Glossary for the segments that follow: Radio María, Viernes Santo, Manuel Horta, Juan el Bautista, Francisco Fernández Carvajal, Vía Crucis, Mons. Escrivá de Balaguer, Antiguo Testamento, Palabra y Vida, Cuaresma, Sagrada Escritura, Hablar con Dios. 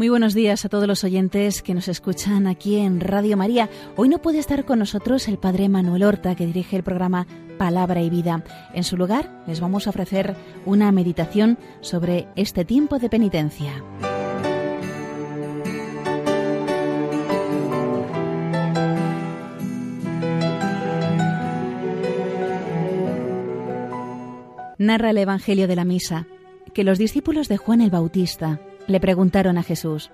Muy buenos días a todos los oyentes que nos escuchan aquí en Radio María. Hoy no puede estar con nosotros el padre Manuel Horta, que dirige el programa Palabra y Vida. En su lugar, les vamos a ofrecer una meditación sobre este tiempo de penitencia. Narra el Evangelio de la Misa que los discípulos de Juan el Bautista le preguntaron a Jesús: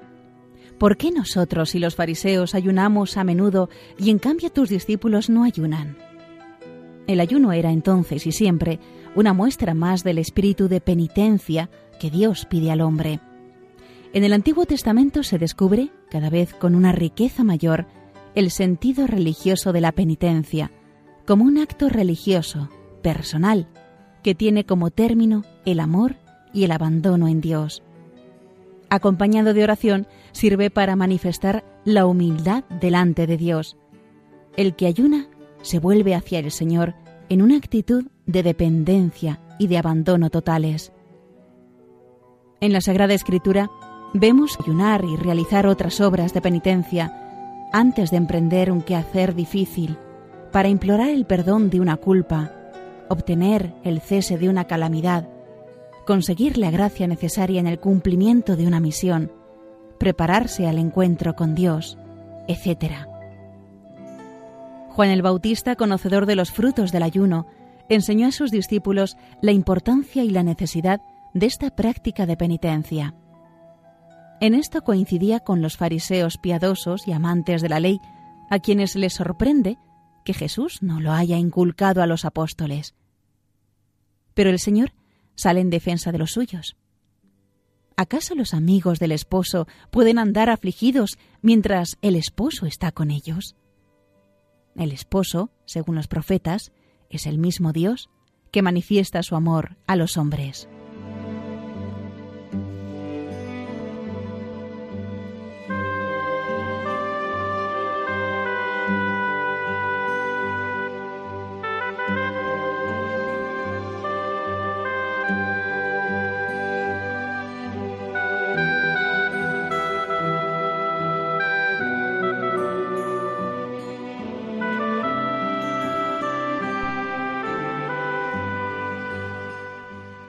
¿por qué nosotros y los fariseos ayunamos a menudo y en cambio tus discípulos no ayunan? El ayuno era entonces y siempre una muestra más del espíritu de penitencia que Dios pide al hombre. En el Antiguo Testamento se descubre, cada vez con una riqueza mayor, el sentido religioso de la penitencia, como un acto religioso, personal, que tiene como término el amor y el abandono en Dios. Acompañado de oración, sirve para manifestar la humildad delante de Dios. El que ayuna se vuelve hacia el Señor en una actitud de dependencia y de abandono totales. En la Sagrada Escritura vemos ayunar y realizar otras obras de penitencia antes de emprender un quehacer difícil, para implorar el perdón de una culpa, obtener el cese de una calamidad, conseguir la gracia necesaria en el cumplimiento de una misión, prepararse al encuentro con Dios, etc. Juan el Bautista, conocedor de los frutos del ayuno, enseñó a sus discípulos la importancia y la necesidad de esta práctica de penitencia. En esto coincidía con los fariseos piadosos y amantes de la ley, a quienes les sorprende que Jesús no lo haya inculcado a los apóstoles. Pero el Señor sale en defensa de los suyos. ¿Acaso los amigos del esposo pueden andar afligidos mientras el esposo está con ellos? El esposo, según los profetas, es el mismo Dios que manifiesta su amor a los hombres.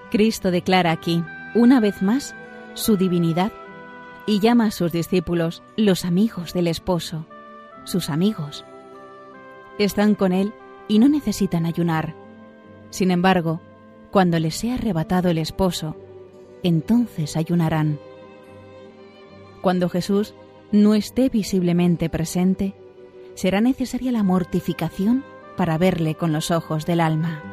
Cristo declara aquí, una vez más, su divinidad y llama a sus discípulos los amigos del esposo, sus amigos. Están con él y no necesitan ayunar. Sin embargo, cuando les sea arrebatado el esposo, entonces ayunarán. Cuando Jesús no esté visiblemente presente, será necesaria la mortificación para verle con los ojos del alma.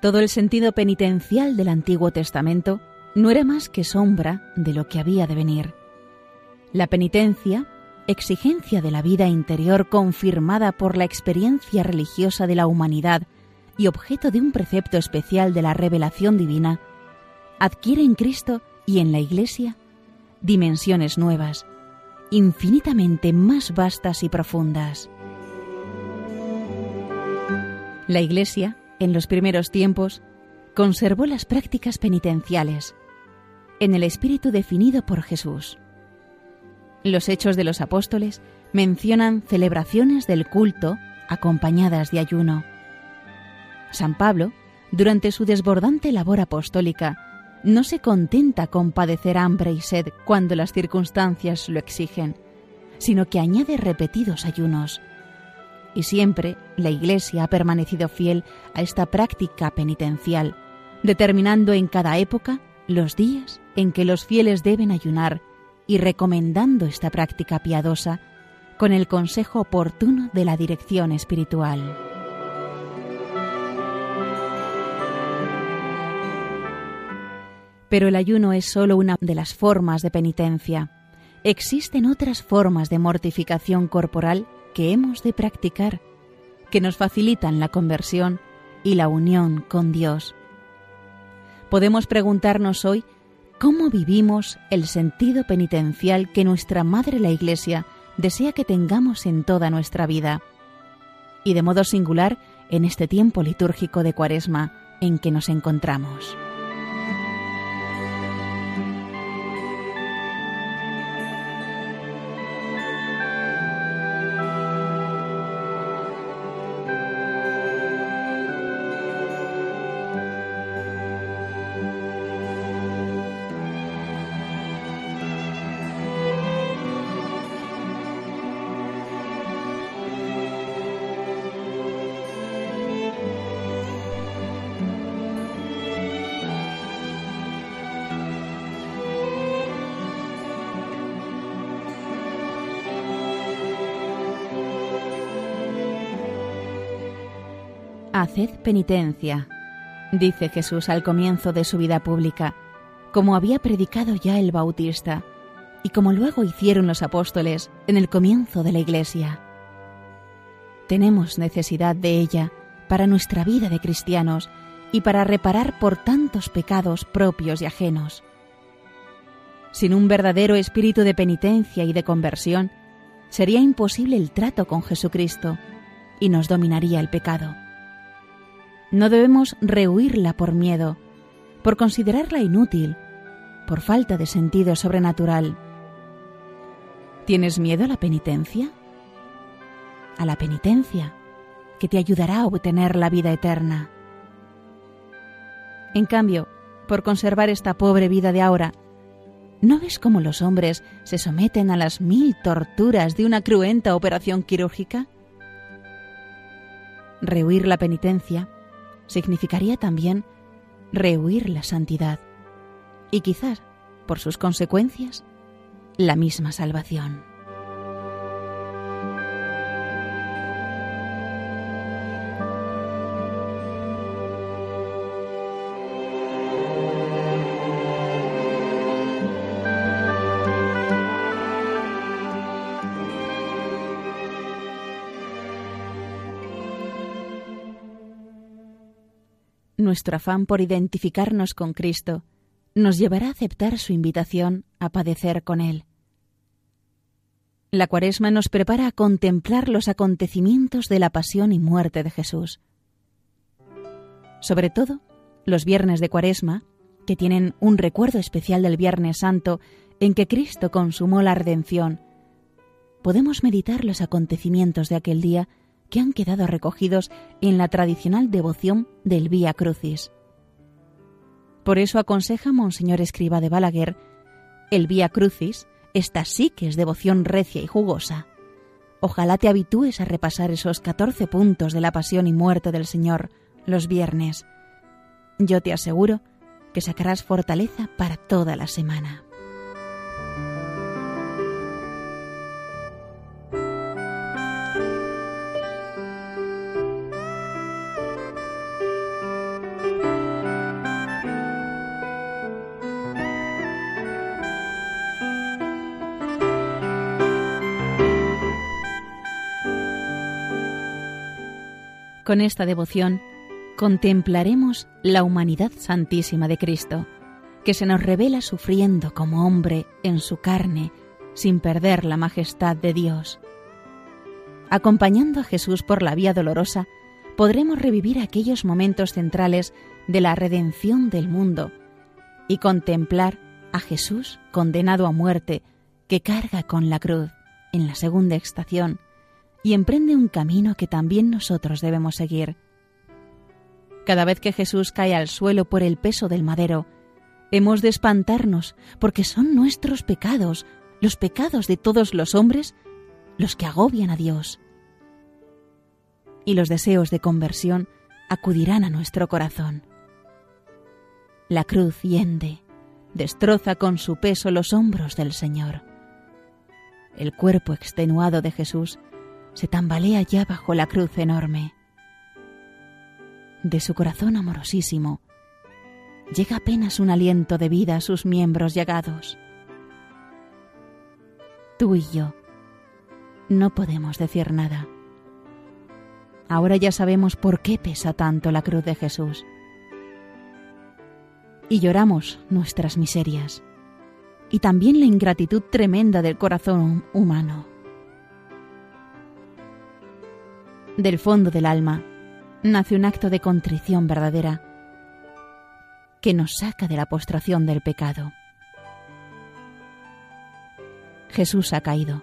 Todo el sentido penitencial del Antiguo Testamento no era más que sombra de lo que había de venir. La penitencia, exigencia de la vida interior confirmada por la experiencia religiosa de la humanidad y objeto de un precepto especial de la revelación divina, adquiere en Cristo y en la Iglesia dimensiones nuevas, infinitamente más vastas y profundas. La Iglesia, en los primeros tiempos, conservó las prácticas penitenciales en el espíritu definido por Jesús. Los Hechos de los Apóstoles mencionan celebraciones del culto acompañadas de ayuno. San Pablo, durante su desbordante labor apostólica, no se contenta con padecer hambre y sed cuando las circunstancias lo exigen, sino que añade repetidos ayunos. Y siempre la Iglesia ha permanecido fiel a esta práctica penitencial, determinando en cada época los días en que los fieles deben ayunar y recomendando esta práctica piadosa con el consejo oportuno de la dirección espiritual. Pero el ayuno es solo una de las formas de penitencia. Existen otras formas de mortificación corporal que hemos de practicar, que nos facilitan la conversión y la unión con Dios. Podemos preguntarnos hoy cómo vivimos el sentido penitencial que nuestra Madre la Iglesia desea que tengamos en toda nuestra vida. Y de modo singular en este tiempo litúrgico de Cuaresma en que nos encontramos. Haced penitencia, dice Jesús al comienzo de su vida pública, como había predicado ya el Bautista y como luego hicieron los apóstoles en el comienzo de la Iglesia. Tenemos necesidad de ella para nuestra vida de cristianos y para reparar por tantos pecados propios y ajenos. Sin un verdadero espíritu de penitencia y de conversión, sería imposible el trato con Jesucristo y nos dominaría el pecado. No debemos rehuirla por miedo, por considerarla inútil, por falta de sentido sobrenatural. ¿Tienes miedo a la penitencia? A la penitencia, que te ayudará a obtener la vida eterna. En cambio, por conservar esta pobre vida de ahora, ¿no ves cómo los hombres se someten a las 1000 torturas de una cruenta operación quirúrgica? Rehuir la penitencia significaría también rehuir la santidad y quizás, por sus consecuencias, la misma salvación. Nuestro afán por identificarnos con Cristo nos llevará a aceptar su invitación a padecer con Él. La Cuaresma nos prepara a contemplar los acontecimientos de la pasión y muerte de Jesús. Sobre todo, los viernes de Cuaresma, que tienen un recuerdo especial del Viernes Santo en que Cristo consumó la redención, podemos meditar los acontecimientos de aquel día que han quedado recogidos en la tradicional devoción del Vía Crucis. Por eso aconseja Mons. Escrivá de Balaguer, el Vía Crucis, esta sí que es devoción recia y jugosa. Ojalá te habitúes a repasar esos 14 puntos de la pasión y muerte del Señor los viernes. Yo te aseguro que sacarás fortaleza para toda la semana. Con esta devoción contemplaremos la humanidad santísima de Cristo, que se nos revela sufriendo como hombre en su carne, sin perder la majestad de Dios. Acompañando a Jesús por la vía dolorosa, podremos revivir aquellos momentos centrales de la redención del mundo y contemplar a Jesús condenado a muerte, que carga con la cruz en la segunda estación y emprende un camino que también nosotros debemos seguir. Cada vez que Jesús cae al suelo por el peso del madero, hemos de espantarnos, porque son nuestros pecados, los pecados de todos los hombres, los que agobian a Dios. Y los deseos de conversión acudirán a nuestro corazón. La cruz hiende, destroza con su peso los hombros del Señor. El cuerpo extenuado de Jesús se tambalea ya bajo la cruz enorme. De su corazón amorosísimo llega apenas un aliento de vida a sus miembros llagados. Tú y yo no podemos decir nada. Ahora ya sabemos por qué pesa tanto la cruz de Jesús. Y lloramos nuestras miserias y también la ingratitud tremenda del corazón humano. Del fondo del alma nace un acto de contrición verdadera que nos saca de la postración del pecado. Jesús ha caído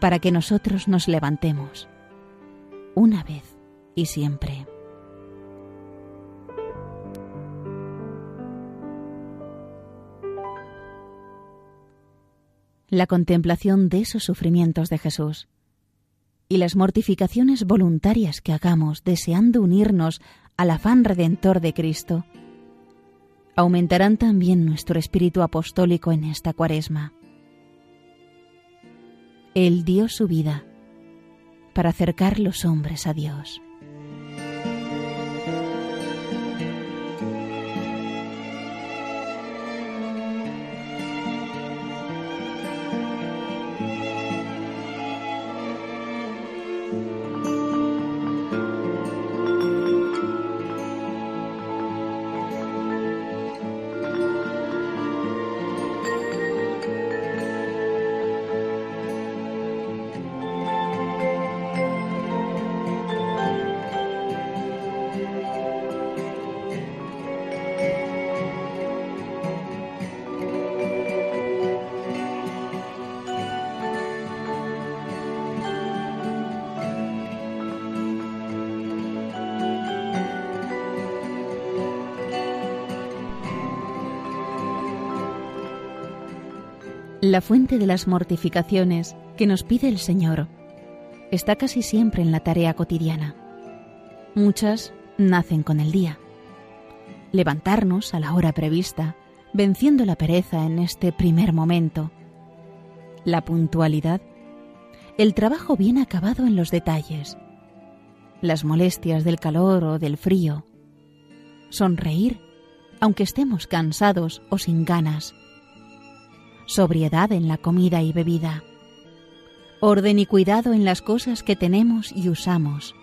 para que nosotros nos levantemos una vez y siempre. La contemplación de esos sufrimientos de Jesús y las mortificaciones voluntarias que hagamos deseando unirnos al afán redentor de Cristo aumentarán también nuestro espíritu apostólico en esta Cuaresma. Él dio su vida para acercar los hombres a Dios. La fuente de las mortificaciones que nos pide el Señor está casi siempre en la tarea cotidiana. Muchas nacen con el día. Levantarnos a la hora prevista, venciendo la pereza en este primer momento. La puntualidad, el trabajo bien acabado en los detalles, las molestias del calor o del frío, sonreír aunque estemos cansados o sin ganas, sobriedad en la comida y bebida, orden y cuidado en las cosas que tenemos y usamos,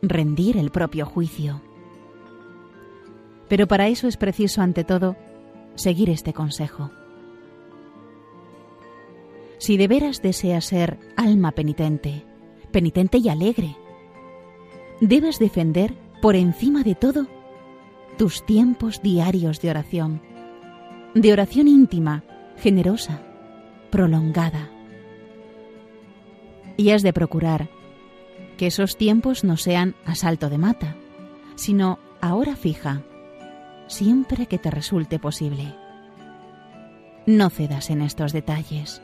rendir el propio juicio. Pero para eso es preciso, ante todo, seguir este consejo. Si de veras deseas ser alma penitente, penitente y alegre, debes defender, por encima de todo, tus tiempos diarios de oración íntima, generosa, prolongada. Y has de procurar que esos tiempos no sean a salto de mata, sino a hora fija, siempre que te resulte posible. No cedas en estos detalles.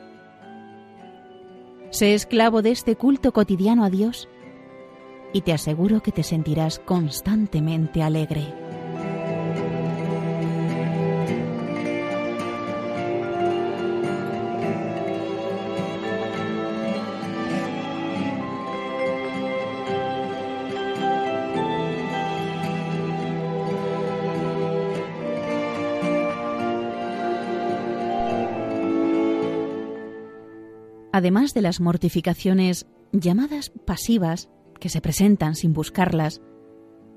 Sé esclavo de este culto cotidiano a Dios y te aseguro que te sentirás constantemente alegre. Además de las mortificaciones llamadas pasivas, que se presentan sin buscarlas,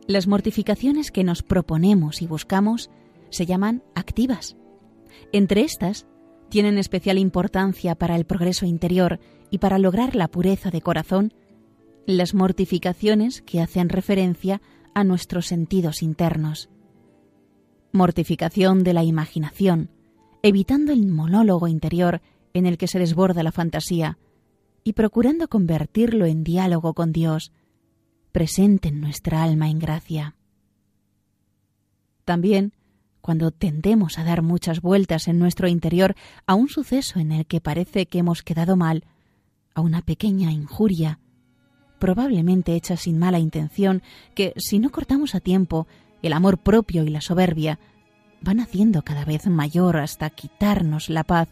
las mortificaciones que nos proponemos y buscamos se llaman activas. Entre estas, tienen especial importancia para el progreso interior y para lograr la pureza de corazón, las mortificaciones que hacen referencia a nuestros sentidos internos. Mortificación de la imaginación, evitando el monólogo interior en el que se desborda la fantasía y procurando convertirlo en diálogo con Dios, presente en nuestra alma en gracia. También, cuando tendemos a dar muchas vueltas en nuestro interior a un suceso en el que parece que hemos quedado mal, a una pequeña injuria, probablemente hecha sin mala intención, que, si no cortamos a tiempo, el amor propio y la soberbia van haciendo cada vez mayor hasta quitarnos la paz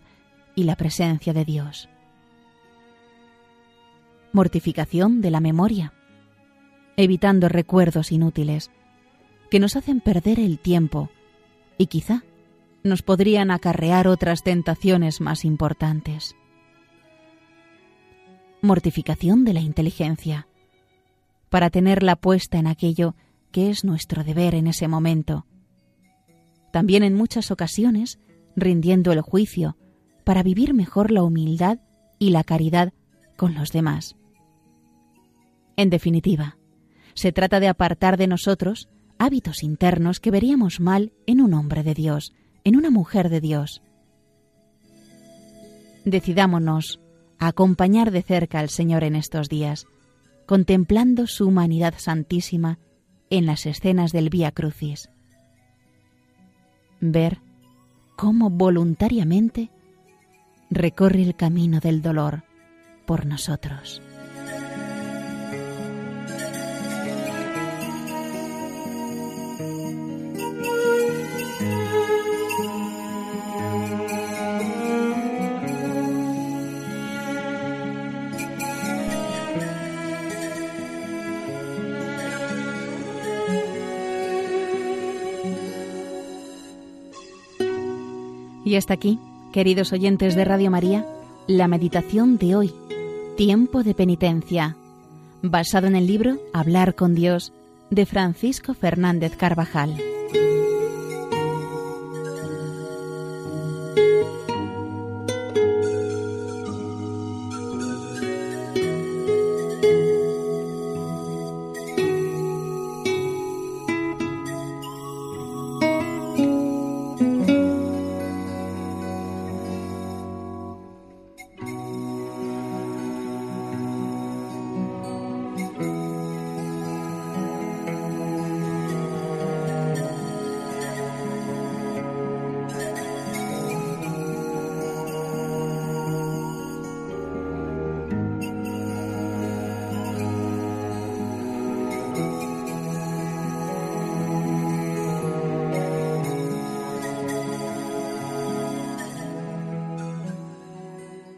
y la presencia de Dios. Mortificación de la memoria, evitando recuerdos inútiles que nos hacen perder el tiempo y quizá nos podrían acarrear otras tentaciones más importantes. Mortificación de la inteligencia, para tenerla puesta en aquello que es nuestro deber en ese momento. También en muchas ocasiones rindiendo el juicio para vivir mejor la humildad y la caridad con los demás. En definitiva, Se trata de apartar de nosotros hábitos internos que veríamos mal en un hombre de Dios, en una mujer de Dios. Decidámonos a acompañar de cerca al Señor en estos días, contemplando su humanidad santísima en las escenas del Vía Crucis. Ver cómo voluntariamente recorre el camino del dolor por nosotros. Y hasta aquí, queridos oyentes de Radio María, la meditación de hoy, Tiempo de Penitencia, basado en el libro Hablar con Dios, de Francisco Fernández Carvajal.